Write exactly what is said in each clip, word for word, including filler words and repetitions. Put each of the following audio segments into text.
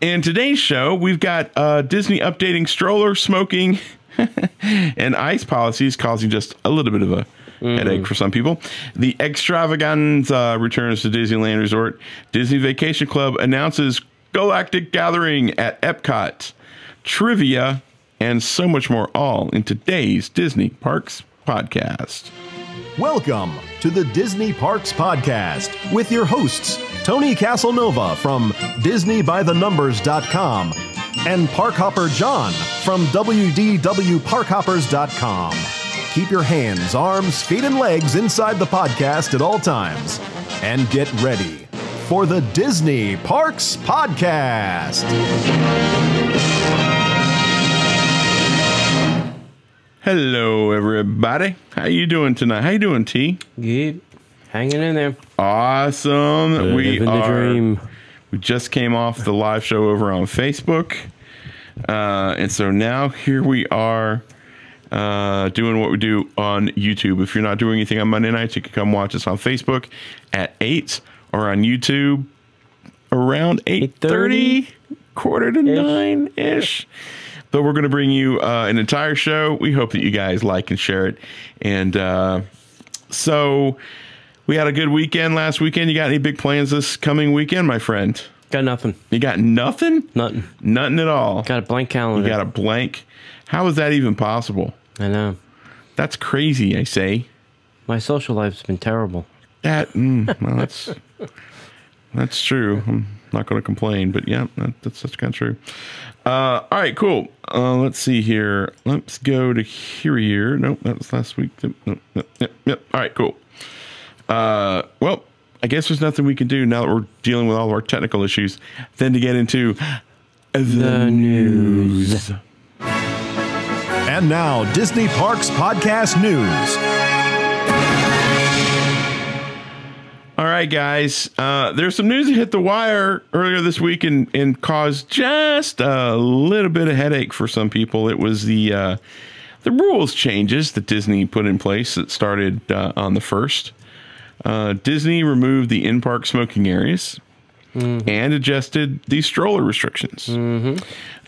In today's show, we've got uh, Disney updating stroller smoking and ice policies, causing just a little bit of a mm. headache for some people. The Extravaganza returns to Disneyland Resort. Disney Vacation Club announces Galactic Gathering at Epcot. Trivia and so much more, all in today's Disney Parks Podcast. Welcome to the Disney Parks Podcast with your hosts, Tony Castelnova from Disney By The Numbers dot com and Park Hopper John from W D W Park Hoppers dot com. Keep your hands, arms, feet, and legs inside the podcast at all times. And get ready for the Disney Parks Podcast. Hello, everybody. How you doing tonight? How you doing, T? Good. Hanging in there. Awesome. Living we are. The dream. We just came off the live show over on Facebook, uh, and so now here we are uh, doing what we do on YouTube. If you're not doing anything on Monday nights, you can come watch us on Facebook at eight or on YouTube around eight thirty, quarter to nine ish. But we're going to bring you uh, an entire show. We hope that you guys like and share it. And uh, so we had a good weekend last weekend. You got any big plans this coming weekend, my friend? Got nothing. You got nothing? Nothing. Nothing at all. Got a blank calendar. You got a blank. How is that even possible? I know. That's crazy, I say. My social life's been terrible. That, mm, well, that's, that's true. I'm not going to complain, but yeah, that, that's, that's kind of true. Uh, all right, cool. Uh, let's see here. Let's go to here. here. Nope, that was last week. Nope, nope, yep, yep. All right, cool. Uh, well, I guess there's nothing we can do now that we're dealing with all of our technical issues than to get into the, the news. news. And now, Disney Parks Podcast News. All right, guys. Uh, there's some news that hit the wire earlier this week and, and caused just a little bit of headache for some people. It was the uh, the rules changes that Disney put in place that started uh, on the first. Uh, Disney removed the in-park smoking areas mm-hmm. and adjusted the stroller restrictions. Mm-hmm.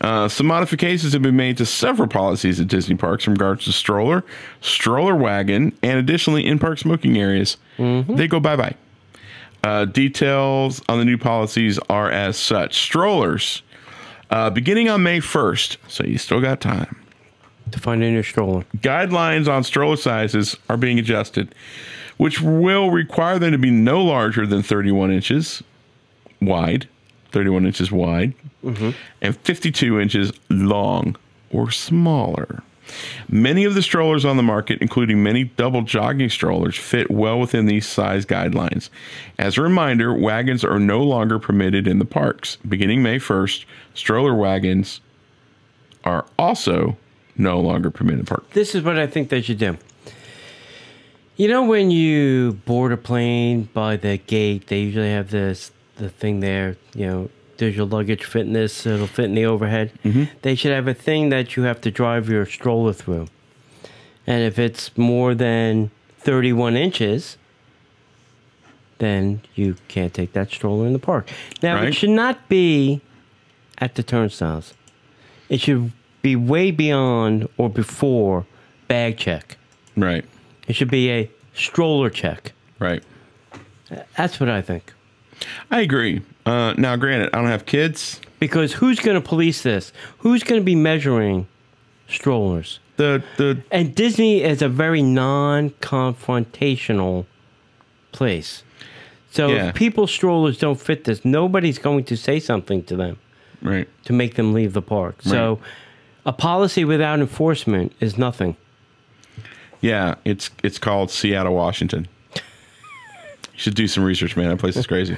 Uh, some modifications have been made to several policies at Disney parks in regards to stroller, stroller wagon, and additionally in-park smoking areas. Mm-hmm. They go bye-bye. Uh, details on the new policies are as such. Strollers, uh, beginning on May first, so you still got time to find a new stroller. Guidelines on stroller sizes are being adjusted, which will require them to be no larger than thirty-one inches wide, thirty-one inches wide, mm-hmm. and fifty-two inches long or smaller. Many of the strollers on the market, including many double jogging strollers, fit well within these size guidelines. As a reminder, wagons are no longer permitted in the parks. Beginning May first, stroller wagons are also no longer permitted in parks. This is what I think they should do. You know, when you board a plane by the gate, they usually have this the thing there, you know, does your luggage fit in this? It'll fit in the overhead. Mm-hmm. They should have a thing that you have to drive your stroller through. And if it's more than thirty-one inches, then you can't take that stroller in the park. Now, right. It should not be at the turnstiles. It should be way beyond or before bag check. Right. It should be a stroller check. Right. That's what I think. I agree. Uh, now, granted, I don't have kids. Because who's going to police this? Who's going to be measuring strollers? The the And Disney is a very non-confrontational place. So yeah. If people's strollers don't fit this, nobody's going to say something to them. Right. To make them leave the park. Right. So a policy without enforcement is nothing. Yeah, it's it's called Seattle, Washington. You should do some research, man. That place is crazy.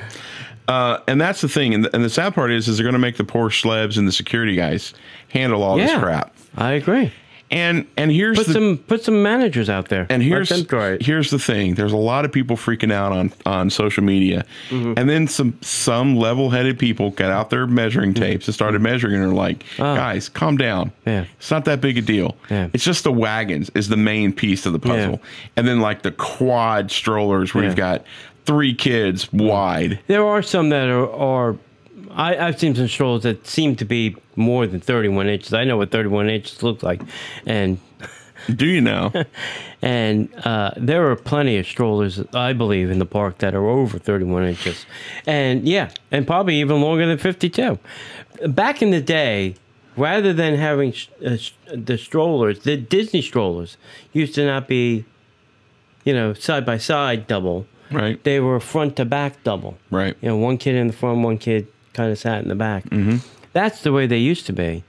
Uh, and that's the thing. And the, and the sad part is, is they're going to make the poor schlebs and the security guys handle all yeah, this crap. I agree. And and here's put the, some put some managers out there. And here's here's the thing. There's a lot of people freaking out on, on social media, mm-hmm. and then some some level headed people got out their measuring tapes mm-hmm. and started measuring, and they're like, oh. "Guys, calm down. Yeah. It's not that big a deal. Yeah. It's just the wagons is the main piece of the puzzle, yeah. and then like the quad strollers where yeah. you've got three kids wide. There are some that are, are I, I've seen some strollers that seem to be more than thirty-one inches. I know what thirty-one inches look like. And do you know? And uh, there are plenty of strollers, I believe, in the park that are over thirty-one inches. And yeah, and probably even longer than fifty-two. Back in the day, rather than having uh, the strollers, the Disney strollers used to not be, you know, side by side double. Right. They were front to back double. Right. You know, one kid in the front, one kid kind of sat in the back. Mm-hmm. That's the way they used to be.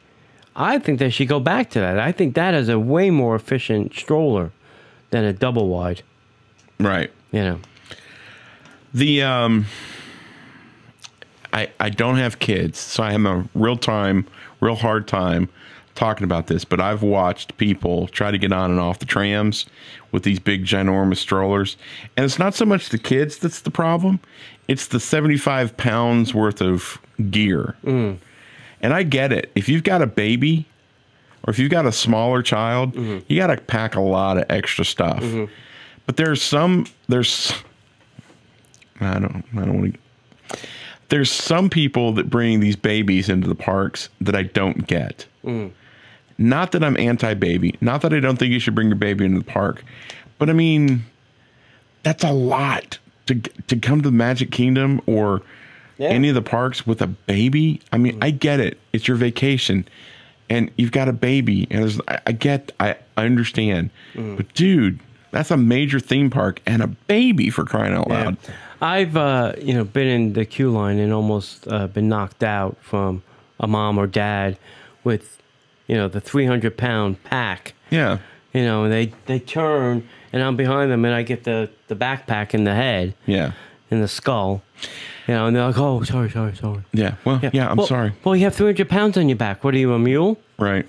I think they should go back to that. I think that is a way more efficient stroller than a double wide. Right. You know. The um I I don't have kids, so I have a real time, real hard time talking about this, but I've watched people try to get on and off the trams with these big ginormous strollers, and it's not so much the kids that's the problem, it's the seventy-five pounds worth of gear. Mm. And I get it. If you've got a baby or if you've got a smaller child, mm-hmm. you got to pack a lot of extra stuff. Mm-hmm. But there's some there's I don't I don't want to there's some people that bring these babies into the parks that I don't get. Mm. Not that I'm anti-baby, not that I don't think you should bring your baby into the park, but I mean, that's a lot to to come to the Magic Kingdom or yeah. any of the parks with a baby. I mean, mm. I get it. It's your vacation, and you've got a baby, and there's, I, I get, I, I understand, mm. but dude, that's a major theme park and a baby, for crying out yeah. loud. I've uh, you know been in the queue line and almost uh, been knocked out from a mom or dad with, you know, the three hundred pound pack. Yeah. You know, and they, they turn, and I'm behind them, and I get the, the backpack in the head. Yeah. In the skull. You know, and they're like, oh, sorry, sorry, sorry. Yeah, well, yeah, yeah I'm well, sorry. Well, you have three hundred pounds on your back. What are you, a mule? Right.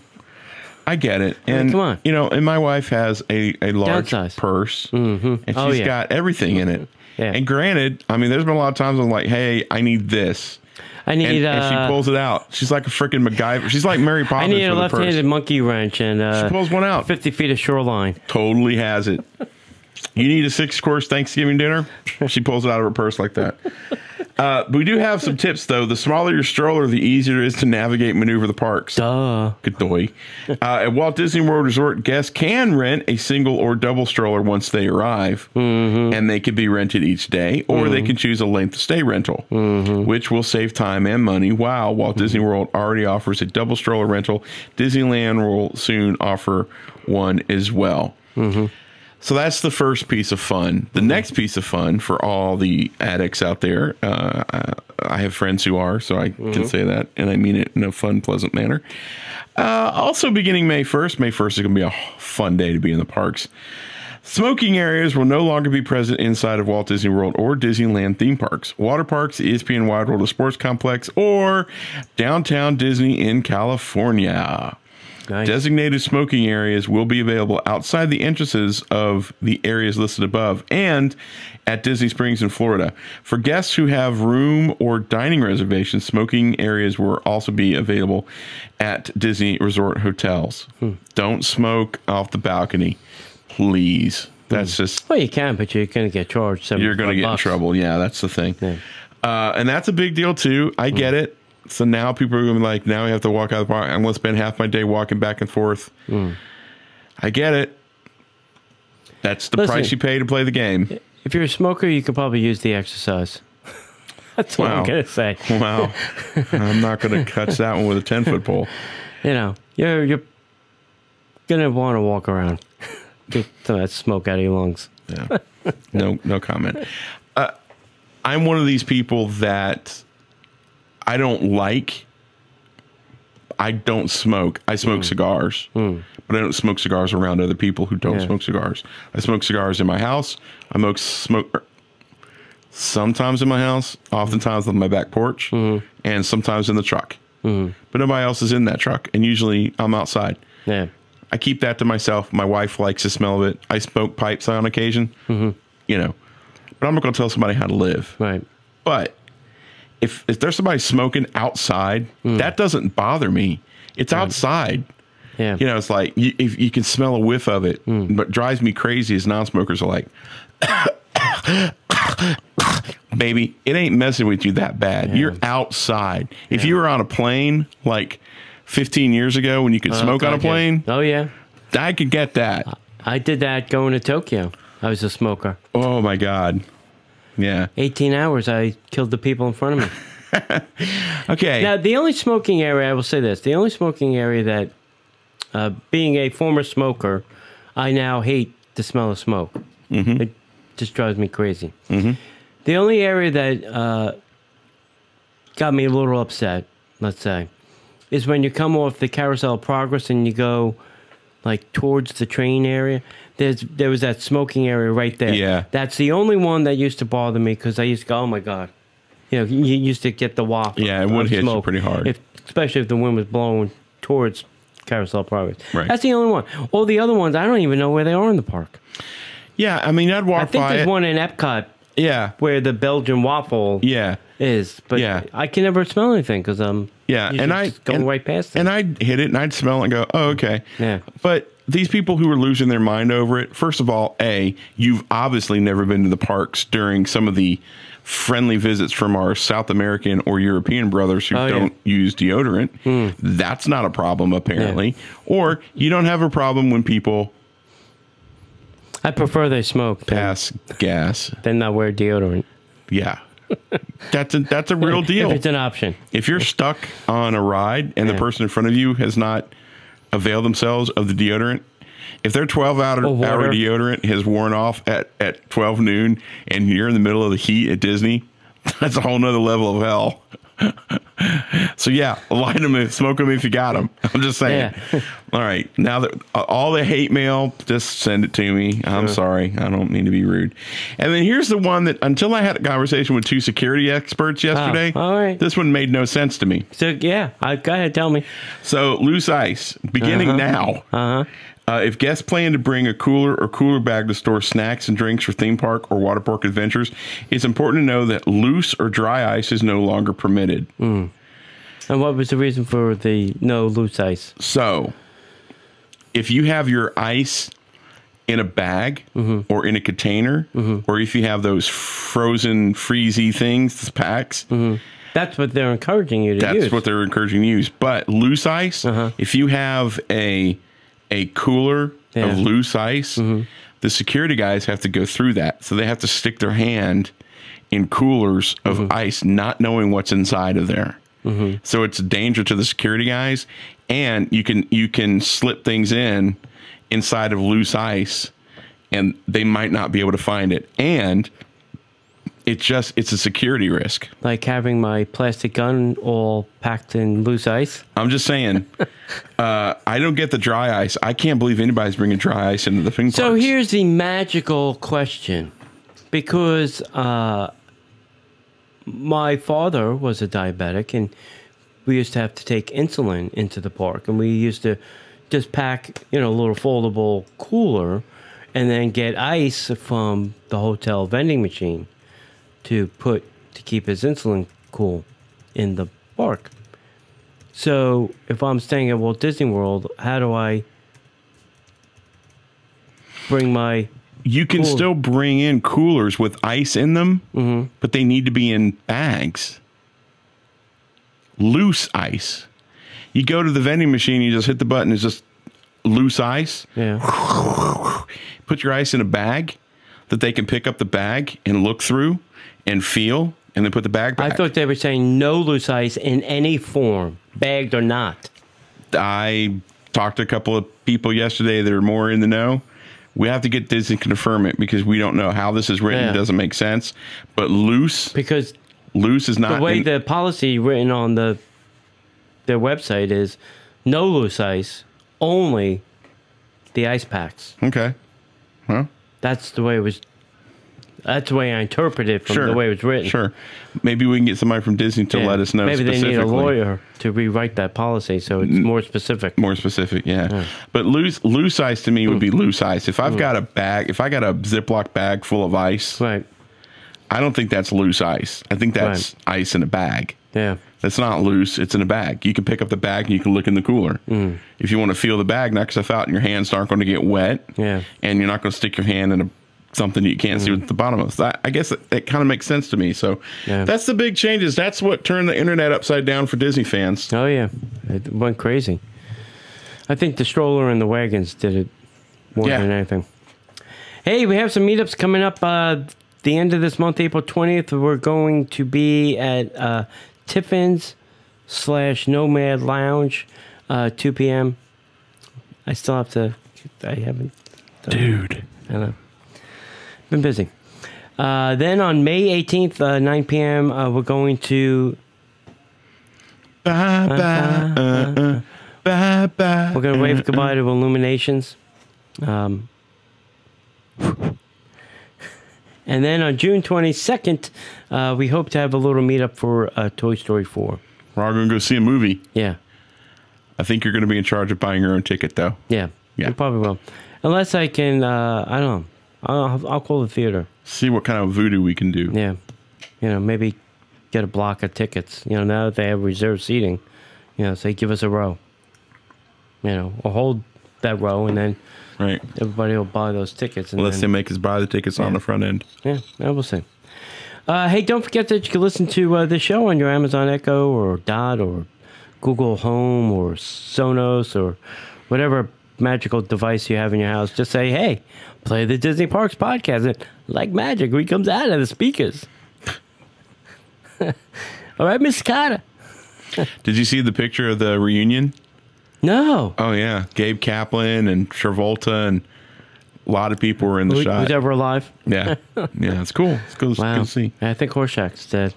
I get it. And, I mean, come on. You know, and my wife has a, a large Downsize. purse, mm-hmm. and she's oh, yeah. got everything in it. Yeah. And granted, I mean, there's been a lot of times I'm like, hey, I need this. I need. And, uh, and she pulls it out. She's like a freaking MacGyver. She's like Mary Poppins. I need a left-handed monkey wrench and uh, she pulls one out. Fifty feet of shoreline. Totally has it. You need a six-course Thanksgiving dinner. She pulls it out of her purse like that. Uh, we do have some tips though. The smaller your stroller, the easier it is to navigate and maneuver the parks. Duh. Good doy. Uh, at Walt Disney World Resort, guests can rent a single or double stroller once they arrive, mm-hmm. and they can be rented each day, or mm-hmm. they can choose a length of stay rental, mm-hmm. which will save time and money. Wow, Walt mm-hmm. Disney World already offers a double stroller rental. Disneyland will soon offer one as well. Mm-hmm. So that's the first piece of fun. The mm-hmm. next piece of fun for all the addicts out there, uh, I, I have friends who are, so I mm-hmm. can say that, and I mean it in a fun, pleasant manner. Uh, also beginning May first, May first is going to be a fun day to be in the parks. Smoking areas will no longer be present inside of Walt Disney World or Disneyland theme parks, water parks, E S P N Wide World of Sports Complex, or Downtown Disney in California. Nice. Designated smoking areas will be available outside the entrances of the areas listed above and at Disney Springs in Florida. For guests who have room or dining reservations, smoking areas will also be available at Disney Resort hotels. Hmm. Don't smoke off the balcony, please. That's hmm. just... Well, you can, but you're going to get charged. You're going to get bucks. in trouble. Yeah, that's the thing. Yeah. Uh, and that's a big deal, too. I hmm. get it. So now people are going to be like, now I have to walk out of the park. I'm going to spend half my day walking back and forth. Mm. I get it. That's the Listen, price you pay to play the game. If you're a smoker, you could probably use the exercise. That's wow. what I'm going to say. Wow. I'm not going to catch that one with a ten-foot pole. You know, you're, you're going to want to walk around. Get some of that smoke out of your lungs. Yeah. No, no comment. Uh, I'm one of these people that... I don't like, I don't smoke. I smoke mm. cigars, mm. but I don't smoke cigars around other people who don't yeah. smoke cigars. I smoke cigars in my house. I smoke sometimes in my house, oftentimes on my back porch, mm-hmm. and sometimes in the truck. Mm-hmm. But nobody else is in that truck, and usually I'm outside. Yeah, I keep that to myself. My wife likes the smell of it. I smoke pipes on occasion, mm-hmm. you know, but I'm not going to tell somebody how to live. Right. But... If if there's somebody smoking outside, mm. that doesn't bother me. It's right. outside. Yeah. You know, it's like you, if you can smell a whiff of it. Mm. But drives me crazy is non-smokers are like baby, it ain't messing with you that bad. Yeah. You're outside. If yeah. you were on a plane like fifteen years ago when you could oh, smoke on a plane. Oh, yeah. I could get that. I did that going to Tokyo. I was a smoker. Oh, my God. Yeah. eighteen hours, I killed the people in front of me. Okay. Now, the only smoking area, I will say this, the only smoking area that, uh, being a former smoker, I now hate the smell of smoke. Mm-hmm. It just drives me crazy. Mm-hmm. The only area that uh, got me a little upset, let's say, is when you come off the Carousel of Progress and you go like towards the train area. There's there was that smoking area right there. Yeah, that's the only one that used to bother me because I used to go, oh my god, you know, you used to get the waft. Yeah, it would hit you pretty hard, if, especially if the wind was blowing towards Carousel of Progress. Right, that's the only one. All the other ones, I don't even know where they are in the park. Yeah, I mean, I'd walk by. I think by there's it. one in Epcot. Yeah, where the Belgian waffle. Yeah. Is but yeah. I can never smell anything because I'm yeah, and I going and, right past it. And I'd hit it and I'd smell it and go, oh, okay. Yeah. But these people who are losing their mind over it, first of all, A, you've obviously never been to the parks during some of the friendly visits from our South American or European brothers who oh, don't yeah. use deodorant. Mm. That's not a problem, apparently. Yeah. Or you don't have a problem when people I prefer they smoke pass than, gas than not wear deodorant. Yeah. That's a, that's a real deal. If it's an option. If you're stuck on a ride and yeah. the person in front of you has not availed themselves of the deodorant, if their twelve hour deodorant has worn off at, at twelve noon and you're in the middle of the heat at Disney, that's a whole nother level of hell. So yeah, light them and smoke them if you got them. I'm just saying. Yeah. All right, now that uh, all the hate mail, just send it to me. I'm sure. sorry, I don't mean to be rude. And then here's the one that until I had a conversation with two security experts yesterday, oh, all right. this one made no sense to me. So yeah, I, go ahead, tell me. So loose ice beginning uh-huh. now. Uh huh. Uh, if guests plan to bring a cooler or cooler bag to store snacks and drinks for theme park or water park adventures, it's important to know that loose or dry ice is no longer permitted. Mm. And what was the reason for the no loose ice? So, if you have your ice in a bag mm-hmm. or in a container, mm-hmm. or if you have those frozen, freezy things, those packs... Mm-hmm. That's what they're encouraging you to that's use. That's what they're encouraging you to use. But loose ice, uh-huh. if you have a... a cooler yeah. of loose ice, mm-hmm. the security guys have to go through that. So they have to stick their hand in coolers of mm-hmm. ice, not knowing what's inside of there. Mm-hmm. So it's a danger to the security guys. And you can you can slip things in inside of loose ice, and they might not be able to find it. And it's just, it's a security risk. Like having my plastic gun all packed in loose ice? I'm just saying. uh, I don't get the dry ice. I can't believe anybody's bringing dry ice into the thing. So parks. Here's the magical question. Because uh, my father was a diabetic, and we used to have to take insulin into the park. And we used to just pack, you know, a little foldable cooler and then get ice from the hotel vending machine to put to keep his insulin cool in the park. So if I'm staying at Walt Disney World, how do I bring my... You can cooler? Still bring in coolers with ice in them, mm-hmm. but they need to be in bags. Loose ice. You go to the vending machine, you just hit the button, it's just loose ice. Yeah. Put your ice in a bag that they can pick up the bag and look through and feel, and then put the bag back. I thought they were saying no loose ice in any form, bagged or not. I talked to a couple of people yesterday that are more in the know. We have to get Disney to confirm it because we don't know how this is written. Yeah. It doesn't make sense. But loose, because loose is not... The way in, the policy written on the their website is no loose ice, only the ice packs. Okay. Well... That's the way it was. That's the way I interpret it from sure. the way it was written. Sure. Maybe we can get somebody from Disney to yeah. let us know. Maybe they need a lawyer to rewrite that policy so it's more specific. More specific, yeah. yeah. But loose loose ice to me would be loose ice. If I've mm. got a bag, if I got a Ziploc bag full of ice, right. I don't think that's loose ice. I think that's right. ice in a bag. Yeah. That's not loose. It's in a bag. You can pick up the bag and you can look in the cooler. Mm. If you want to feel the bag, knock stuff out, and your hands aren't going to get wet. Yeah. And you're not going to stick your hand in a something you can't mm. see with the bottom of. I, I guess it, it kind of makes sense to me. So yeah. That's the big changes. That's what turned the internet upside down for Disney fans. Oh, yeah. It went crazy. I think the stroller and the wagons did it more yeah. than anything. Hey, we have some meetups coming up uh, the end of this month, April twentieth. We're going to be at uh, Tiffin's slash Nomad Lounge, uh, two p.m. I still have to... I haven't... Done Dude. I don't know. Been busy. Uh, then on May eighteenth, uh, nine p.m., uh, we're going to... Bye-bye. Uh, uh, uh, uh. Bye-bye. We're going to wave goodbye to Illuminations. Um, and then on June twenty-second, uh, we hope to have a little meetup for uh, Toy Story four. We're all going to go see a movie. Yeah. I think you're going to be in charge of buying your own ticket, though. Yeah. Yeah. You probably will. Unless I can, uh, I don't know. I'll, I'll call the theater. See what kind of voodoo we can do. Yeah. You know, maybe get a block of tickets. You know, now that they have reserved seating, you know, say, give us a row. You know, or hold that row, and then right. everybody will buy those tickets. And Unless then, they make us buy the tickets yeah. on the front end. Yeah, we'll see. Uh, hey, don't forget that you can listen to uh, this show on your Amazon Echo or Dot or Google Home or Sonos or whatever magical device you have in your house. Just say, hey, play the Disney Parks podcast. And like magic, we comes out of the speakers. All right, Miss Carter. Did you see the picture of the reunion? No. Oh, yeah. Gabe Kaplan and Travolta and a lot of people were in the we, shot. We that were alive. Yeah. Yeah, it's cool. It's cool, wow. It's cool to see. I think Horshack's dead.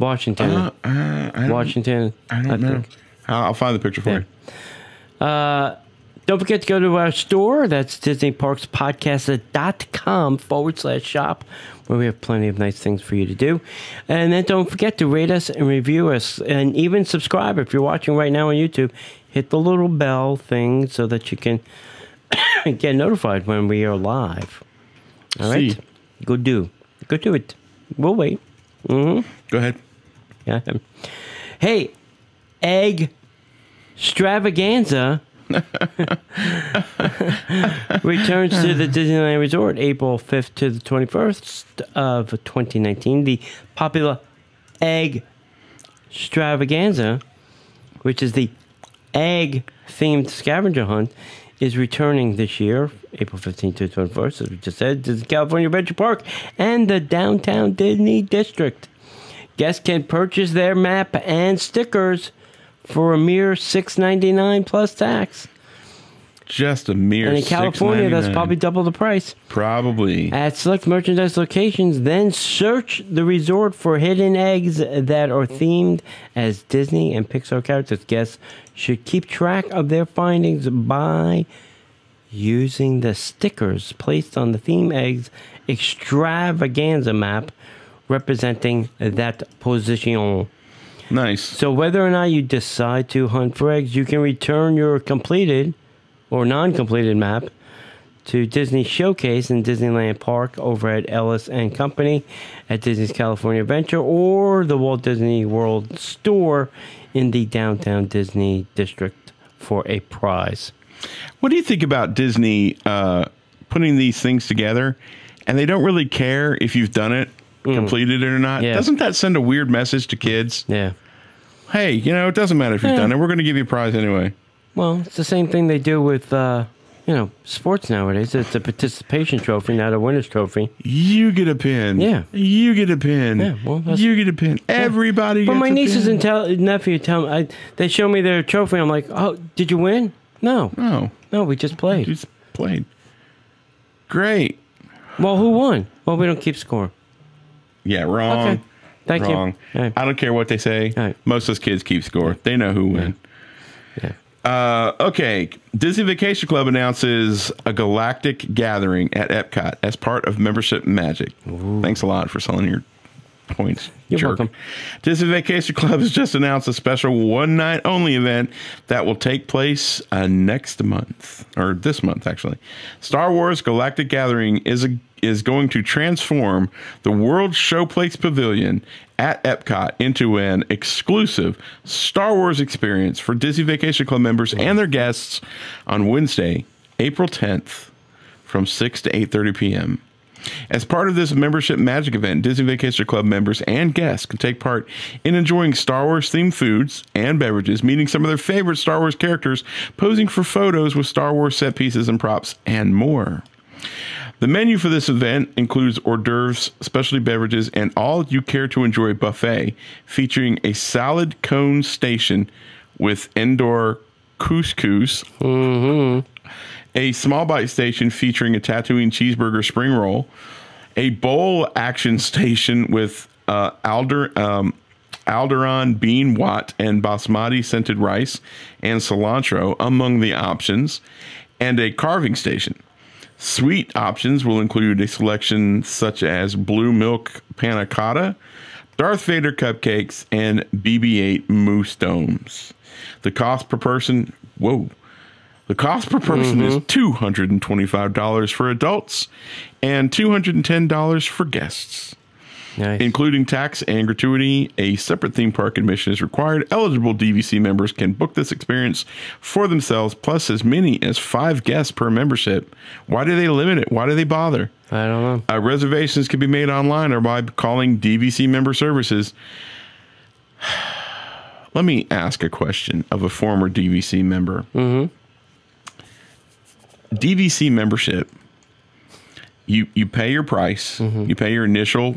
Washington. Uh, uh, I Washington. I don't I know. Think. I'll find the picture for yeah. you. Uh, don't forget to go to our store. That's DisneyParksPodcast.com forward slash shop, where we have plenty of nice things for you to do. And then don't forget to rate us and review us and even subscribe. If you're watching right now on YouTube, hit the little bell thing so that you can get notified when we are live. All right? See. Go do. Go do it. We'll wait. Mm-hmm. Go ahead. Yeah. Hey, egg extravaganza returns to the Disneyland Resort April fifth to the twenty-first of twenty nineteen. The popular egg extravaganza, which is the egg themed scavenger hunt, is returning this year, April fifteenth to the twenty-first, as we just said, to the California Adventure Park and the Downtown Disney District. Guests can purchase their map and stickers for a mere six ninety-nine plus tax. Just a mere six ninety-nine. And in California, that's probably double the price. Probably. At select merchandise locations, then search the resort for hidden eggs that are themed as Disney and Pixar characters. Guests should keep track of their findings by using the stickers placed on the theme eggs extravaganza map representing that position. Nice. So whether or not you decide to hunt for eggs, you can return your completed or non-completed map to Disney Showcase in Disneyland Park over at Ellis and Company at Disney's California Adventure or the Walt Disney World Store in the Downtown Disney District for a prize. What do you think about Disney uh, putting these things together, and they don't really care if you've done it, mm. completed it or not? Yeah. Doesn't that send a weird message to kids? Yeah. Hey, you know, it doesn't matter if you've yeah. done it. We're going to give you a prize anyway. Well, it's the same thing they do with, uh, you know, sports nowadays. It's a participation trophy, not a winner's trophy. You get a pin. Yeah. You get a pin. Yeah. Well, you get a pin. Yeah. Everybody gets a pin. But my nieces and tell, nephew tell me, I, they show me their trophy. I'm like, oh, did you win? No. No. No, we just played. We just played. Great. Well, who won? Well, we don't keep score. Yeah, wrong. Okay. Thank wrong. you. Right. I don't care what they say. Right. Most of those kids keep score. They know who won. Yeah. yeah. Uh, okay, Disney Vacation Club announces a galactic gathering at Epcot as part of membership magic. Ooh. Thanks a lot for selling your points. You're jerk. welcome. Disney Vacation Club has just announced a special one-night only event that will take place uh, next month, or this month, actually. Star Wars Galactic Gathering is a is going to transform the World Showplace Pavilion at Epcot into an exclusive Star Wars experience for Disney Vacation Club members and their guests on Wednesday, April tenth, from six to eight thirty p.m. As part of this membership magic event, Disney Vacationer Club members and guests can take part in enjoying Star Wars-themed foods and beverages, meeting some of their favorite Star Wars characters, posing for photos with Star Wars set pieces and props, and more. The menu for this event includes hors d'oeuvres, specialty beverages, and all you care to enjoy buffet, featuring a salad cone station with indoor couscous, mm-hmm. a small bite station featuring a Tatooine cheeseburger spring roll, a bowl action station with uh, alder, um, Alderon bean wat and basmati scented rice and cilantro among the options, and a carving station. Sweet options will include a selection such as blue milk panna cotta, Darth Vader cupcakes, and B B eight moose domes. The cost per person, whoa, the cost per person mm-hmm. is two hundred twenty-five dollars for adults and two hundred ten dollars for guests. Nice. Including tax and gratuity, a separate theme park admission is required. Eligible D V C members can book this experience for themselves, plus as many as five guests per membership. Why do they limit it? Why do they bother? I don't know. Uh, reservations can be made online or by calling D V C member services. Let me ask a question of a former D V C member. Mm-hmm. D V C membership. You you pay your price, mm-hmm. you pay your initial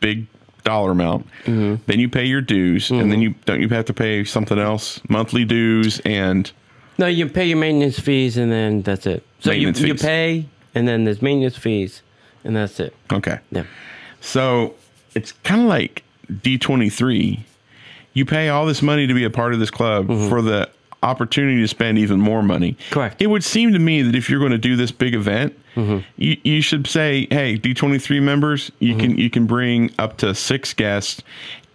big dollar amount, mm-hmm. then you pay your dues, mm-hmm. and then you don't you have to pay something else, monthly dues and... No, you pay your maintenance fees, and then that's it. So you, you pay, and then there's maintenance fees, and that's it. Okay. Yeah. So it's kind of like D twenty-three. You pay all this money to be a part of this club mm-hmm. for the opportunity to spend even more money. Correct. It would seem to me that if you're going to do this big event, mm-hmm. you, you should say, hey, D twenty-three members, you mm-hmm. can you can bring up to six guests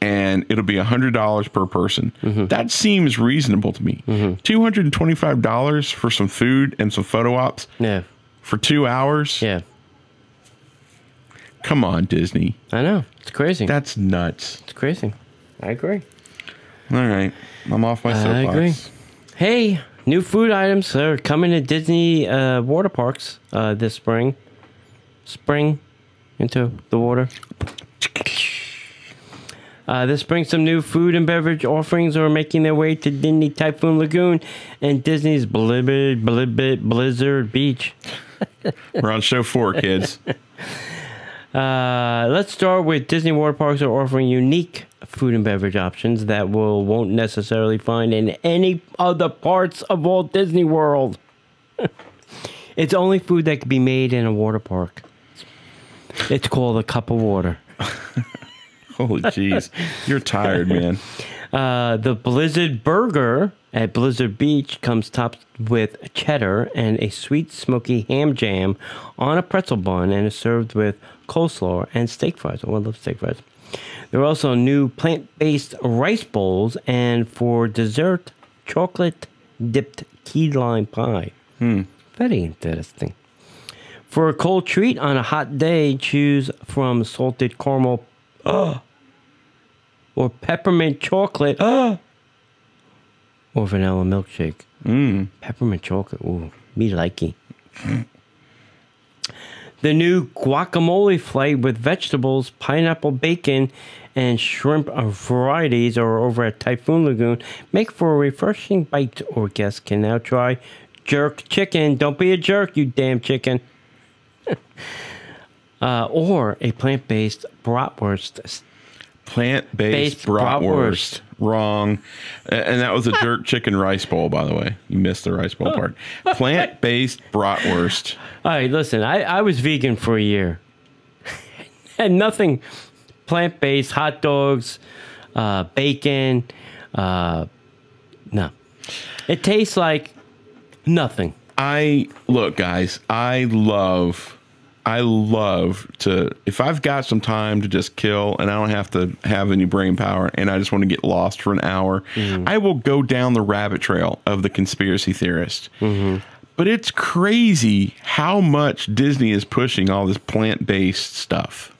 and it'll be one hundred dollars per person. Mm-hmm. That seems reasonable to me. Mm-hmm. two hundred twenty-five dollars for some food and some photo ops yeah. for two hours. Yeah. Come on, Disney. I know. It's crazy. That's nuts. It's crazy. I agree. All right. I'm off my soapbox. I agree. Hey, new food items are coming to Disney uh, water parks uh, this spring. Spring into the water. Uh, this spring, some new food and beverage offerings are making their way to Disney Typhoon Lagoon and Disney's Blizzard, Blizzard, Blizzard Beach. We're on show four, kids. Uh, let's start with Disney water parks are offering unique food and beverage options that will won't necessarily find in any other parts of Walt Disney World. It's only food that can be made in a water park. It's called a cup of water. Holy jeez. You're tired, man. Uh, the Blizzard Burger at Blizzard Beach comes topped with cheddar and a sweet smoky ham jam on a pretzel bun and is served with coleslaw and steak fries. Oh, I love steak fries. There are also new plant-based rice bowls and for dessert, chocolate-dipped key lime pie. Hmm. Very interesting. For a cold treat on a hot day, choose from salted caramel uh, or peppermint chocolate uh, or vanilla milkshake. Mm. Peppermint chocolate. Ooh, me likey. The new guacamole flight with vegetables, pineapple bacon, and shrimp varieties are over at Typhoon Lagoon. Make for a refreshing bite, or guests can now try jerk chicken. Don't be a jerk, you damn chicken. uh, or a plant-based bratwurst. Plant-based bratwurst. bratwurst. Wrong. And that was a jerk chicken rice bowl, by the way. You missed the rice bowl part. Plant-based bratwurst. All right, listen, I, I was vegan for a year. And nothing plant-based, hot dogs, uh, bacon. Uh, no. It tastes like nothing. I, look, guys, I love... I love to, if I've got some time to just kill and I don't have to have any brain power and I just want to get lost for an hour, mm-hmm. I will go down the rabbit trail of the conspiracy theorist. Mm-hmm. But it's crazy how much Disney is pushing all this plant-based stuff.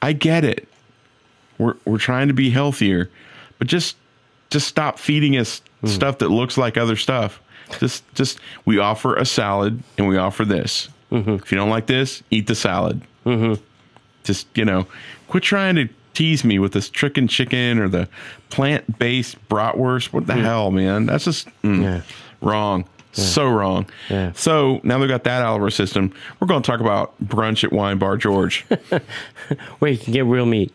I get it. We're we're trying to be healthier, but just just stop feeding us mm-hmm. stuff that looks like other stuff. Just just we offer a salad and we offer this. Mm-hmm. If you don't like this, eat the salad. Mm-hmm. Just, you know, quit trying to tease me with this chicken chicken or the plant-based bratwurst. What the mm. hell, man? That's just mm, yeah. wrong. Yeah. So wrong. Yeah. So now they've got that out of our system. We're going to talk about brunch at Wine Bar George. Where you can get real meat.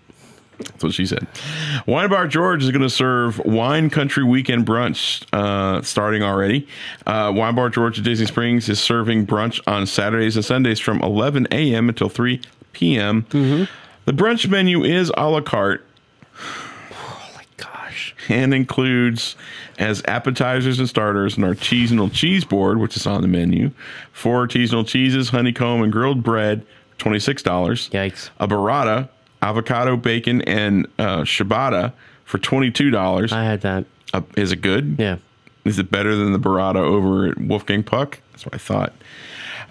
That's what she said. Wine Bar George is going to serve Wine Country Weekend Brunch uh, starting already. Uh, Wine Bar George at Disney Springs is serving brunch on Saturdays and Sundays from eleven a.m. until three p.m. Mm-hmm. The brunch menu is a la carte. Oh, my gosh. And includes, as appetizers and starters, an artisanal cheese board, which is on the menu, four artisanal cheeses, honeycomb, and grilled bread, twenty-six dollars. Yikes. A burrata, avocado, bacon, and uh, ciabatta for twenty-two dollars. I had that. Uh, is it good? Yeah. Is it better than the burrata over at Wolfgang Puck? That's what I thought.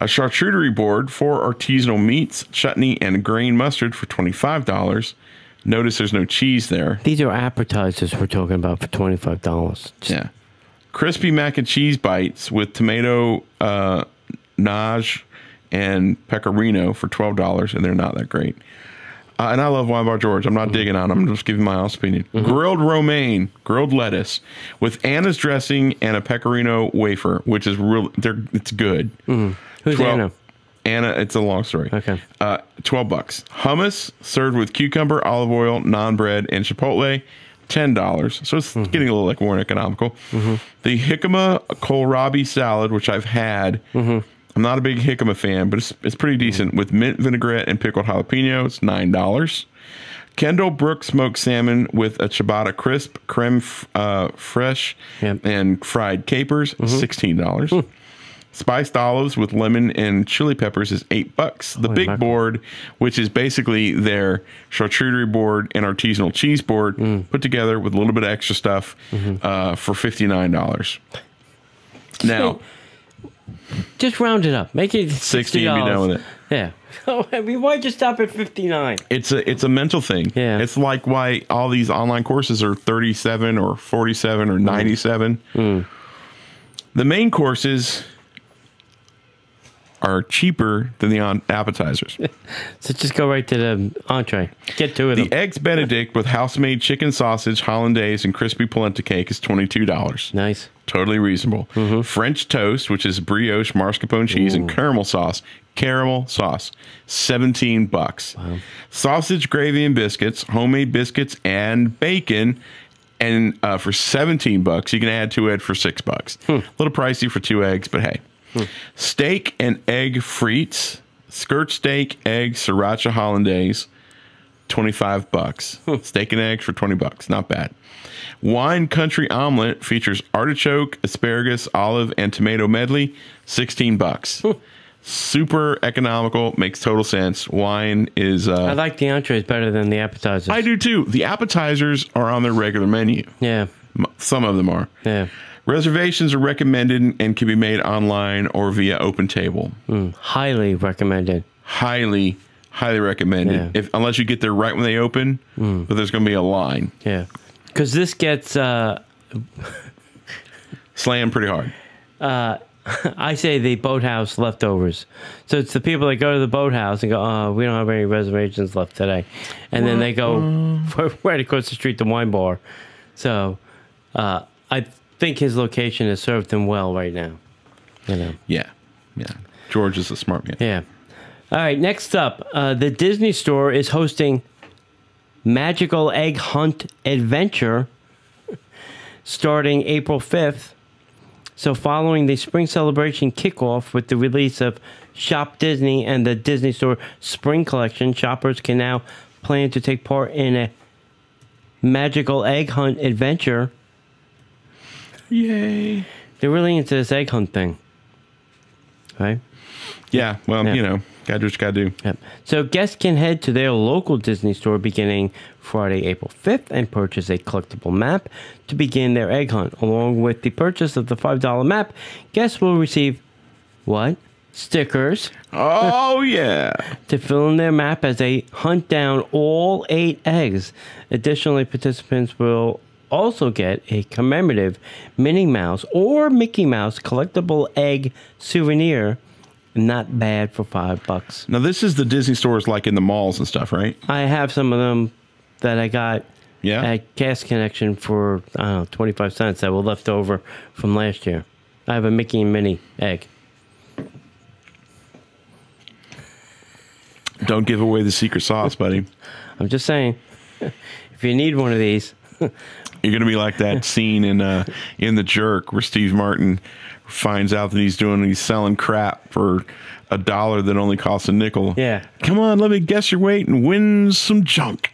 A charcuterie board, four artisanal meats, chutney, and grain mustard for twenty-five dollars. Notice there's no cheese there. These are appetizers we're talking about for twenty-five dollars. Just yeah. Crispy mac and cheese bites with tomato uh, nage and pecorino for twelve dollars, and they're not that great. Uh, and I love Wine Bar George. I'm not mm-hmm. digging on it. I'm just giving my honest opinion. Mm-hmm. Grilled romaine, grilled lettuce with Anna's dressing and a pecorino wafer, which is real. They're it's good. Mm-hmm. Who's twelve, Anna? Anna, it's a long story. Okay. Uh, Twelve bucks. Hummus served with cucumber, olive oil, naan bread, and chipotle, ten dollars. So it's mm-hmm. getting a little like more economical. Mm-hmm. The jicama kohlrabi salad, which I've had. Mm-hmm. I'm not a big jicama fan, but it's it's pretty decent. Mm-hmm. With mint vinaigrette and pickled jalapeno, it's nine dollars. Kendall Brook smoked salmon with a ciabatta crisp, creme f- uh, fraiche, yep. and fried capers, mm-hmm. sixteen dollars. Mm-hmm. Spiced olives with lemon and chili peppers is eight bucks. The Holy big mackerel. Board, which is basically their charcuterie board and artisanal cheese board, mm. put together with a little bit of extra stuff mm-hmm. uh, for fifty-nine dollars. Now... Just round it up. Make it sixty dollars. sixty and be done with it. Yeah. I mean, why'd you stop at fifty-nine? It's a it's a mental thing. Yeah. It's like why all these online courses are thirty-seven or forty-seven or ninety-seven. Mm. The main courses are cheaper than the on- appetizers. So just go right to the entree. Get to it. The them. Eggs Benedict with house-made chicken sausage, hollandaise, and crispy polenta cake is twenty-two dollars. Nice. Totally reasonable. Mm-hmm. French toast, which is brioche, mascarpone cheese, Ooh. And caramel sauce. Caramel sauce, seventeen bucks. Wow. Sausage, gravy, and biscuits, homemade biscuits, and bacon. And uh, for seventeen bucks, you can add two eggs for six bucks. Hmm. A little pricey for two eggs, but hey. Hmm. Steak and egg frites, skirt steak, egg, sriracha hollandaise, twenty-five bucks. Hmm. Steak and eggs for twenty bucks. Not bad. Wine Country Omelet features artichoke, asparagus, olive, and tomato medley, sixteen bucks. Hmm. Super economical, makes total sense. Wine is... Uh, I like the entrees better than the appetizers. I do too. The appetizers are on their regular menu. Yeah. Some of them are. Yeah. Reservations are recommended and can be made online or via OpenTable. Mm, highly recommended. Highly, highly recommended. Yeah. If, unless you get there right when they open, mm. but there's going to be a line. Yeah. Because this gets... Uh, slammed pretty hard. Uh, I say the Boathouse leftovers. So it's the people that go to the Boathouse and go, oh, we don't have any reservations left today. And well, then they go uh... right across the street to Wine Bar. So uh, I... think his location has served him well right now. You know. Yeah. Yeah. George is a smart man. Yeah. All right. Next up, uh, the Disney Store is hosting Magical Egg Hunt Adventure starting April fifth. So following the spring celebration kickoff with the release of Shop Disney and the Disney Store Spring Collection, shoppers can now plan to take part in a Magical Egg Hunt Adventure. Yay. They're really into this egg hunt thing. Right? Yeah, well, yeah. you know, gotta do what you gotta do. Yep. So guests can head to their local Disney Store beginning Friday, April fifth, and purchase a collectible map to begin their egg hunt. Along with the purchase of the five dollar map, guests will receive, what? Stickers. Oh, yeah. To fill in their map as they hunt down all eight eggs. Additionally, participants will... also get a commemorative Minnie Mouse or Mickey Mouse collectible egg souvenir Not bad for five bucks. Now, this is the Disney stores like in the malls and stuff, right? I have some of them that I got yeah. at Gas Connection for, I don't know, twenty-five cents that were left over from last year. I have a Mickey and Minnie egg. Don't give away the secret sauce, buddy. I'm just saying, if you need one of these. You're going to be like that scene in uh, in The Jerk where Steve Martin finds out that he's doing, he's selling crap for a dollar that only costs a nickel. Yeah. Come on, let me guess your weight and win some junk.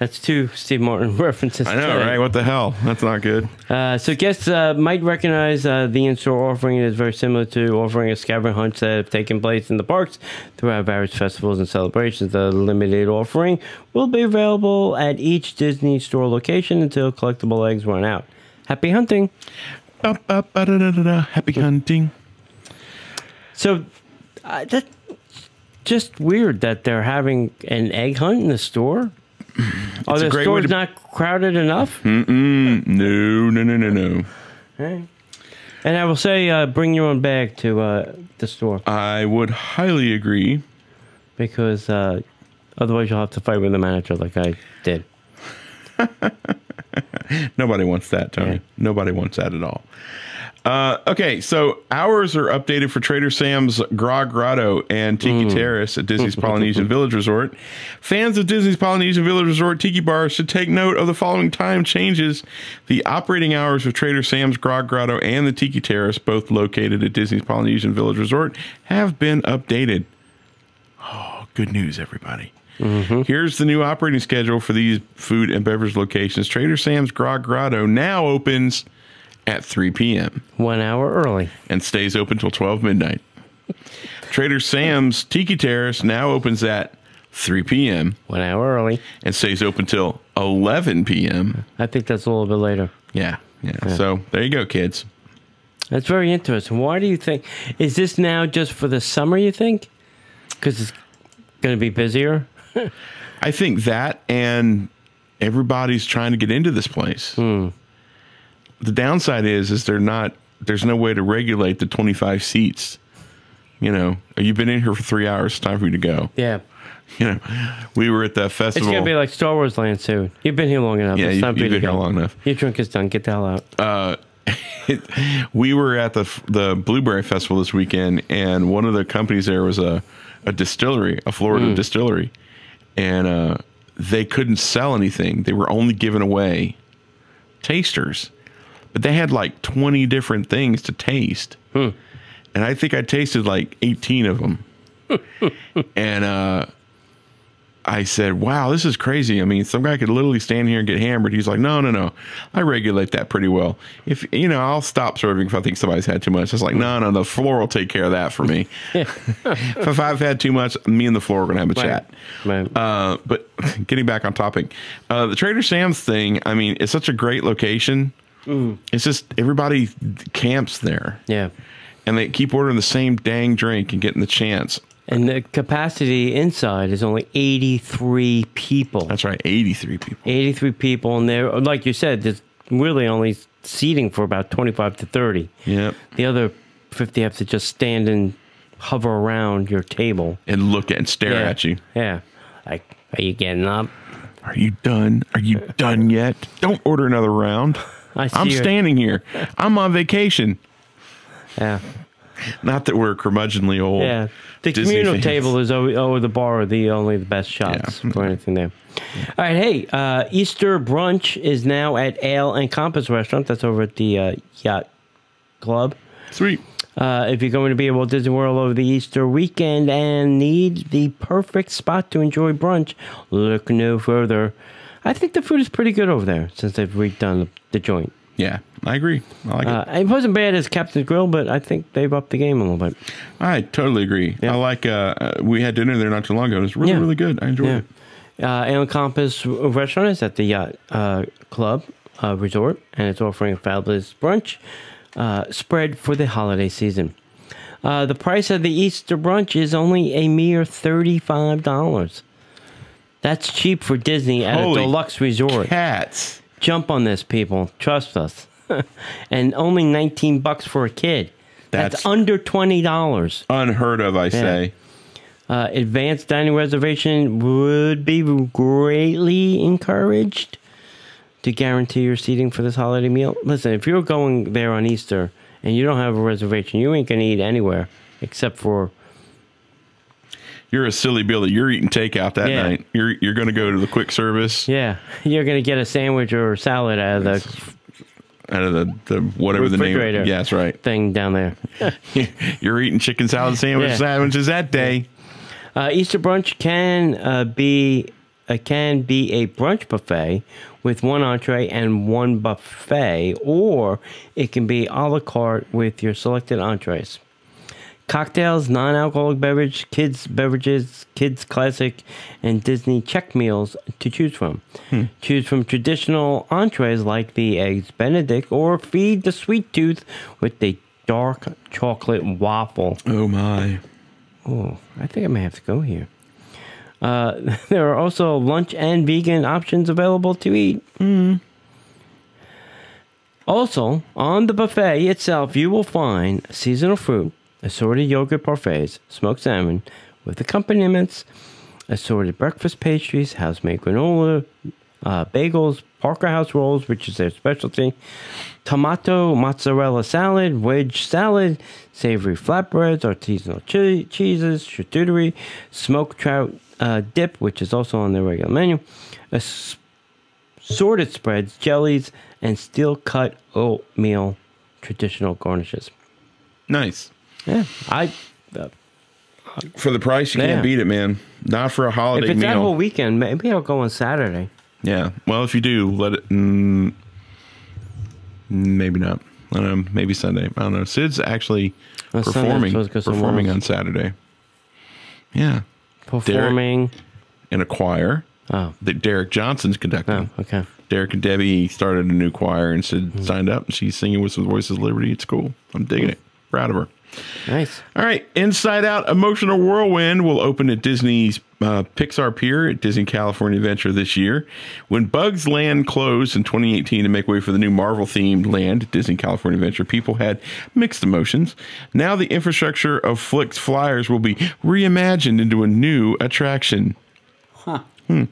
That's two Steve Martin references. I know, today. Right? What the hell? That's not good. Uh, so guests uh, might recognize uh, the in-store offering is very similar to offering a scavenger hunt that have taken place in the parks throughout various festivals and celebrations. The limited offering will be available at each Disney store location until collectible eggs run out. Happy hunting. Ba, ba, ba, da, da, da, da. Happy hunting. So uh, that's just weird that they're having an egg hunt in the store. It's Are the stores to... not crowded enough? Mm-mm. No, no, no, no, no. Right. And I will say, uh, bring your own bag to uh, the store. I would highly agree. Because uh, otherwise you'll have to fight with the manager like I did. Nobody wants that, Tony. Yeah. Nobody wants that at all. Uh, okay, so hours are updated for Trader Sam's Grog Grotto and Tiki mm. Terrace at Disney's Polynesian Village Resort. Fans of Disney's Polynesian Village Resort Tiki Bar should take note of the following time changes. The operating hours of Trader Sam's Grog Grotto and the Tiki Terrace, both located at Disney's Polynesian Village Resort, have been updated. Oh, good news, everybody. Mm-hmm. Here's the new operating schedule for these food and beverage locations. Trader Sam's Grog Grotto now opens at three p.m. One hour early. And stays open till twelve midnight. Trader Sam's Tiki Terrace now opens at three p.m. One hour early. And stays open till eleven p.m. I think that's a little bit later. Yeah. Yeah. yeah. So there you go, kids. That's very interesting. Why do you think? Is this now just for the summer, you think? Because it's going to be busier? I think that, and everybody's trying to get into this place. Hmm. The downside is, is they're not, there's no way to regulate the twenty-five seats. You know, you've been in here for three hours. It's time for you to go. Yeah. You know, we were at that festival. It's going to be like Star Wars Land soon. You've been here long enough. Yeah, it's you, time you've for you been to here go. long enough. Your drink is done. Get the hell out. Uh, it, we were at the the Blueberry Festival this weekend, and one of the companies there was a, a distillery, a Florida mm. distillery, and uh, they couldn't sell anything. They were only giving away tasters. But they had like twenty different things to taste. Hmm. And I think I tasted like eighteen of them. and uh, I said, wow, this is crazy. I mean, some guy could literally stand here and get hammered. He's like, no, no, no. I regulate that pretty well. If, you know, I'll stop serving if I think somebody's had too much. It's like, no, no, the floor will take care of that for me. If I've had too much, me and the floor are going to have a right. chat. Right. Uh, but getting back on topic, uh, the Trader Sam's thing, I mean, it's such a great location. Mm. It's just everybody camps there. Yeah. And they keep ordering the same dang drink and getting the chance. And the capacity inside is only eighty-three people. That's right, eighty-three people. eighty-three people. And they're, like you said, there's really only seating for about twenty-five to thirty. Yep. The other fifty have to just stand and hover around your table. And look at and stare yeah. at you. Yeah. Like, are you getting up? Are you done? Are you done yet? Don't order another round. I see I'm your... standing here. I'm on vacation. Yeah. Not that we're curmudgeonly old. Yeah. The Disney communal fans. Table is over, over the bar are the only the best shots yeah. for anything there. Yeah. All right. Hey, uh, Easter brunch is now at Ale and Compass Restaurant. That's over at the uh, Yacht Club. Sweet. Uh, if you're going to be at Walt Disney World over the Easter weekend and need the perfect spot to enjoy brunch, look no further. I think the food is pretty good over there since they've redone the joint. Yeah, I agree. I like uh, it. It wasn't bad as Captain's Grill, but I think they've upped the game a little bit. I totally agree. Yeah. I like, uh, we had dinner there not too long ago. It was really, yeah. really good. I enjoyed yeah. it. Uh, Ale and Compass Restaurant is at the Yacht uh, Club uh, Resort, and it's offering a fabulous brunch uh, spread for the holiday season. Uh, the price of the Easter brunch is only a mere thirty-five dollars. That's cheap for Disney at Holy a deluxe resort. Cats. Jump on this, people. Trust us. And only nineteen bucks for a kid. That's, That's under twenty dollars. Unheard of, I say. Yeah. Uh, advanced dining reservation would be greatly encouraged to guarantee your seating for this holiday meal. Listen, if you're going there on Easter and you don't have a reservation, you ain't going to eat anywhere except for... You're a silly Billy. You're eating takeout that yeah. night. You're you're going to go to the quick service. Yeah. You're going to get a sandwich or a salad out of the... Out of the, the whatever the name is. Yeah, that's right. Thing down there. You're eating chicken salad sandwich yeah. sandwiches that day. Uh, Easter brunch can uh, be uh, can be a brunch buffet with one entree and one buffet, or it can be a la carte with your selected entrees. Cocktails, non-alcoholic beverage, kids' beverages, kids' classic, and Disney check meals to choose from. Hmm. Choose from traditional entrees like the Eggs Benedict, or feed the sweet tooth with a dark chocolate waffle. Oh, my. Oh, I think I may have to go here. Uh, there are also lunch and vegan options available to eat. Mm. Also, on the buffet itself, you will find seasonal fruit, assorted yogurt parfaits, smoked salmon with accompaniments, assorted breakfast pastries, house-made granola, uh, bagels, Parker House rolls, which is their specialty, tomato mozzarella salad, wedge salad, savory flatbreads, artisanal che- cheeses, charcuterie, smoked trout uh, dip, which is also on their regular menu, assorted spreads, jellies, and steel-cut oatmeal traditional garnishes. Nice. Yeah, I. Uh, for the price, you yeah. can't beat it, man. Not for a holiday meal. If it's meal. That whole weekend, maybe I'll go on Saturday. Yeah. Well, if you do, let it. Mm, maybe not. I don't know. Maybe Sunday. I don't know. Sid's actually well, performing performing on Saturday. Yeah. Performing. Derek, in a choir. Oh. That Derek Johnson's conducting. Oh, okay. Derek and Debbie started a new choir, and Sid mm-hmm. signed up, and she's singing with the Voices of Liberty. It's cool. I'm digging mm-hmm. it. Proud of her. Nice. All right. Inside Out Emotional Whirlwind will open at Disney's uh, Pixar Pier at Disney California Adventure this year. When Bugs Land closed in twenty eighteen to make way for the new Marvel-themed land at Disney California Adventure, people had mixed emotions. Now the infrastructure of Flick's Flyers will be reimagined into a new attraction. Huh. Hmm.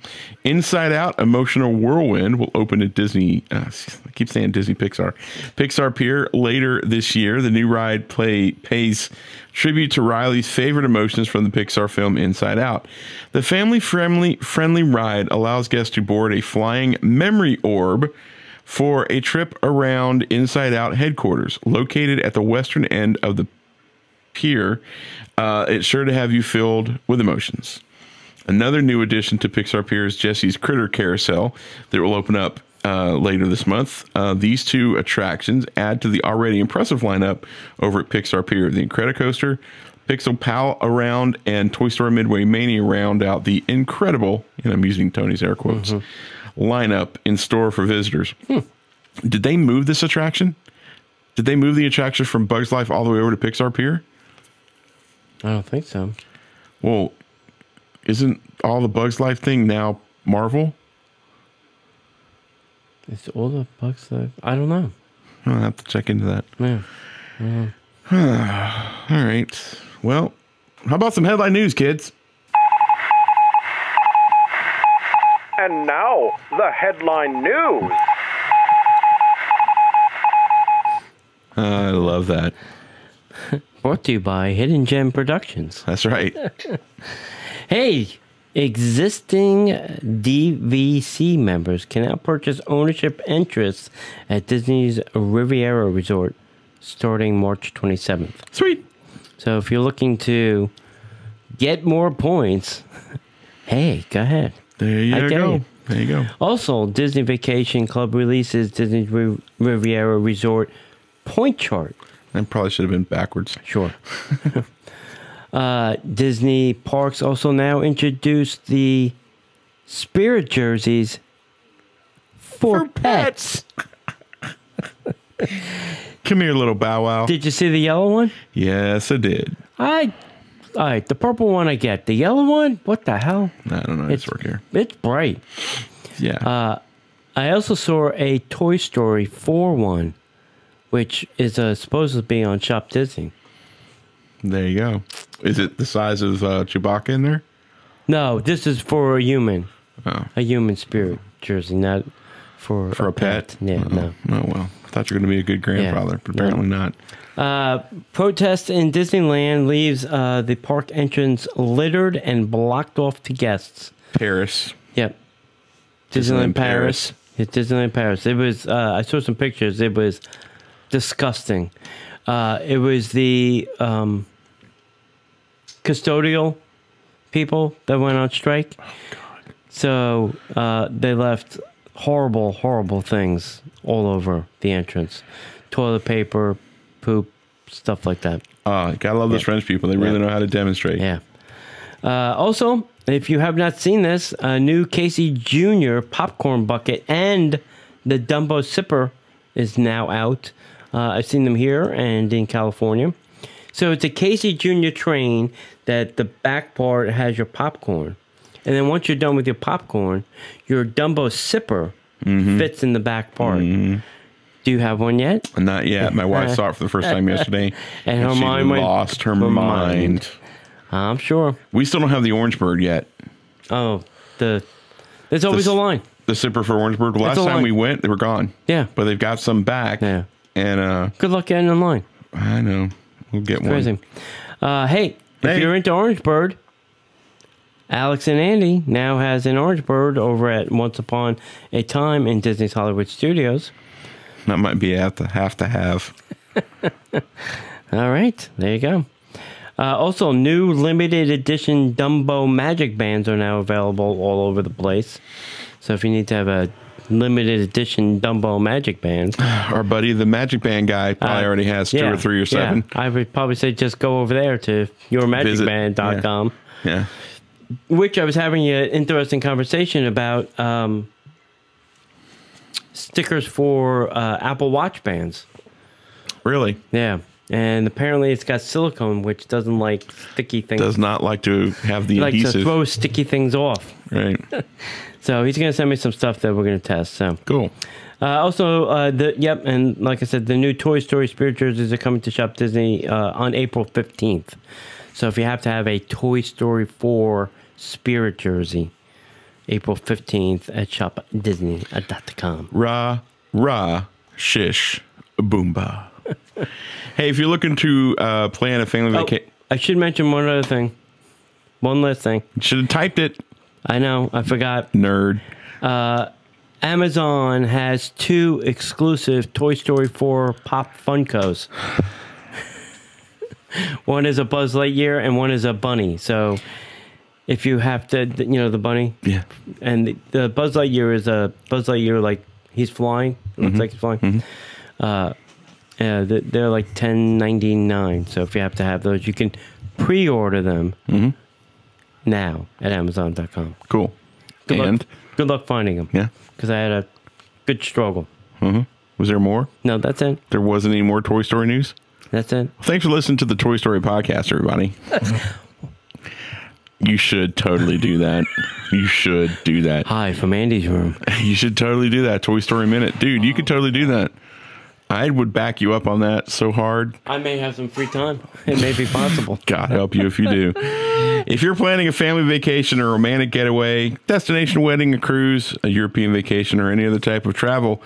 Inside Out Emotional Whirlwind will open at Disney, uh, I keep saying Disney Pixar, Pixar Pier later this year. The new ride play pays tribute to Riley's favorite emotions from the Pixar film Inside Out. The family-friendly friendly ride allows guests to board a flying memory orb for a trip around Inside Out headquarters, located at the western end of the pier. Uh, it's sure to have you filled with emotions. Another new addition to Pixar Pier is Jesse's Critter Carousel that will open up uh, later this month. Uh, these two attractions add to the already impressive lineup over at Pixar Pier. The Incredicoaster, Pixel Pal Around, and Toy Story Midway Mania round out the incredible, and I'm using Tony's air quotes, mm-hmm. lineup in store for visitors. Hmm. Did they move this attraction? Did they move the attraction from Bugs Life all the way over to Pixar Pier? I don't think so. Well... Isn't all the Bugs Life thing now Marvel? It's all the Bugs Life. I don't know. I'll have to check into that. Yeah. yeah. All right. Well, how about some headline news, kids? And now, the headline news. I love that. Brought to you by Hidden Gem Productions. That's right. Hey, existing D V C members can now purchase ownership interests at Disney's Riviera Resort starting March twenty-seventh. Sweet. So if you're looking to get more points, hey, go ahead. There you go. You. There you go. Also, Disney Vacation Club releases Disney's Riviera Resort point chart. I probably should have been backwards. Sure. Uh, Disney Parks also now introduced the Spirit jerseys for, for pets. pets. Come here, little Bow Wow. Did you see the yellow one? Yes, I did. I, all right, the purple one I get. The yellow one? What the hell? I don't know. It's, it's work here. It's bright. Yeah. Uh, I also saw a Toy Story four one which is uh, supposed to be on Shop Disney. There you go. Is it the size of uh, Chewbacca in there? No, this is for a human. Oh. A human spirit jersey, not for, for a, a pet. pet. Yeah, oh. no. Oh, well. I thought you were going to be a good grandfather, yeah. but apparently no. not. Uh, protest in Disneyland leaves uh, the park entrance littered and blocked off to guests. Paris. Yep. Disneyland, Disneyland Paris. Paris. It's Disneyland Paris. It was, uh, I saw some pictures. It was disgusting. Uh, it was the um, custodial people that went on strike. Oh, God. So uh, they left horrible, horrible things all over the entrance. Toilet paper, poop, stuff like that. Uh, gotta love yeah. those French people. They really yeah. know how to demonstrate. Yeah. Uh, also, if you have not seen this, a new Casey Junior popcorn bucket and the Dumbo Sipper is now out. Uh, I've seen them here and in California. So it's a Casey Junior train that the back part has your popcorn. And then once you're done with your popcorn, your Dumbo Sipper mm-hmm. fits in the back part. Mm-hmm. Do you have one yet? Not yet. My wife saw it for the first time yesterday. and, and her she mind lost her mind. mind. I'm sure. We still don't have the Orange Bird yet. Oh, the there's always the, a line. The Sipper for Orange Bird. Last time we went, they were gone. Yeah. But they've got some back. Yeah. And uh, good luck getting in line. I know. We'll get it's one. Crazy. Uh, hey, hey, if you're into Orange Bird, Alex and Andy now has an Orange Bird over at Once Upon a Time in Disney's Hollywood Studios. That might be at the have to have. All right. There you go. Uh, also, new limited edition Dumbo Magic Bands are now available all over the place. So if you need to have a limited edition Dumbo Magic Band, our buddy the Magic Band guy probably uh, already has two yeah, or three or seven. Yeah. I would probably say just go over there to your magic band dot com. Yeah. yeah. Which I was having an interesting conversation about um, stickers for uh, Apple Watch bands. Really? Yeah. And apparently it's got silicone, which doesn't like sticky things. Does not like to have the adhesive. Likes to throw sticky things off. Right. So he's going to send me some stuff that we're going to test. So cool. Uh, also, uh, the yep, and like I said, the new Toy Story Spirit jerseys are coming to Shop Disney uh, on April fifteenth. So if you have to have a Toy Story four Spirit jersey, April fifteenth at shop disney dot com. Ra, ra, shish, boomba. Hey, if you're looking to uh, plan a family oh, vacation... I should mention one other thing. One last thing. Should have typed it. I know. I forgot. Nerd. Uh, Amazon has two exclusive Toy Story four Pop Funkos. One is a Buzz Lightyear and one is a bunny. So if you have to... You know, the bunny? Yeah. And the, the Buzz Lightyear is a... Buzz Lightyear, like, he's flying. It looks mm-hmm. like he's flying. Mm-hmm. Uh... Yeah, they're like ten ninety-nine. So if you have to have those, you can pre-order them mm-hmm. now at amazon dot com. Cool. Good and luck. Good luck finding them. Yeah, because I had a good struggle. Mm-hmm. Was there more? No, that's it. There wasn't any more Toy Story news. That's it. Thanks for listening to the Toy Story podcast, everybody. You should totally do that. You should do that. Hi from Andy's room. You should totally do that. Toy Story minute, dude. You oh. could totally do that. I would back you up on that so hard. I may have some free time. It may be possible. God help you if you do. If you're planning a family vacation or romantic getaway, destination wedding, a cruise, a European vacation, or any other type of travel,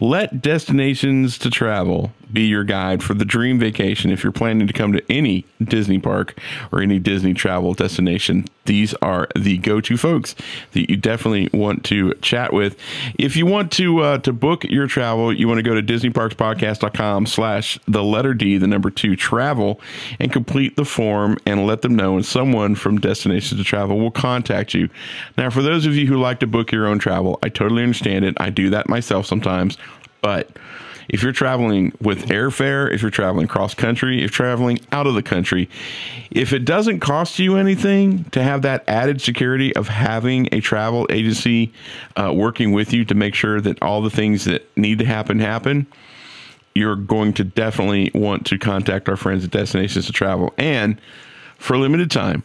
let Destinations to Travel be your guide for the dream vacation. If you're planning to come to any Disney park or any Disney travel destination, these are the go-to folks that you definitely want to chat with. If you want to uh, to book your travel, you want to go to disney parks podcast dot com slash the letter D, the number two, travel, and complete the form and let them know, and someone from Destinations to Travel will contact you. Now, for those of you who like to book your own travel, I totally understand it. I do that myself sometimes, but... if you're traveling with airfare, if you're traveling cross-country, if traveling out of the country, if it doesn't cost you anything to have that added security of having a travel agency uh, working with you to make sure that all the things that need to happen happen, you're going to definitely want to contact our friends at Destinations to Travel. And for a limited time,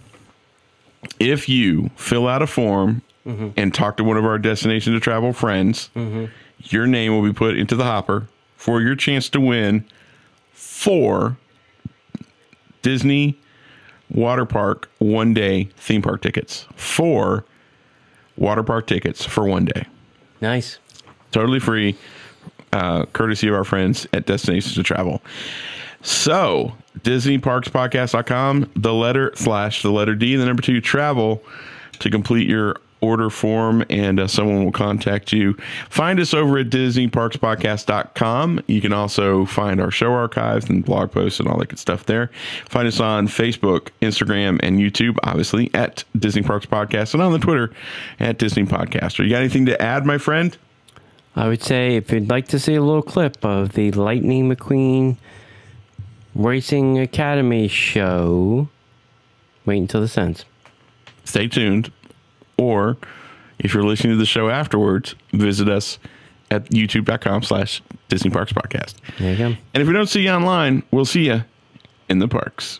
if you fill out a form mm-hmm. and talk to one of our Destination to Travel friends, mm-hmm. your name will be put into the hopper for your chance to win four Disney water park one day theme park tickets. Four water park tickets for one day. Nice. Totally free, uh, courtesy of our friends at Destinations to Travel. So, Disney Parks Podcast dot com, the letter slash the letter D, the number two, travel, to complete your order form, and uh, someone will contact you. Find us over at Disney Parks Podcast dot com. You can also find our show archives and blog posts and all that good stuff there. Find us on Facebook, Instagram, and YouTube, obviously, at Disney Parks Podcast, and on the Twitter, at Disney Podcaster. You got anything to add, my friend? I would say if you'd like to see a little clip of the Lightning McQueen Racing Academy show, wait until this ends. Stay tuned. Or if you're listening to the show afterwards, visit us at youtube.com slash Disney Parks Podcast. There you go. And if we don't see you online, we'll see you in the parks.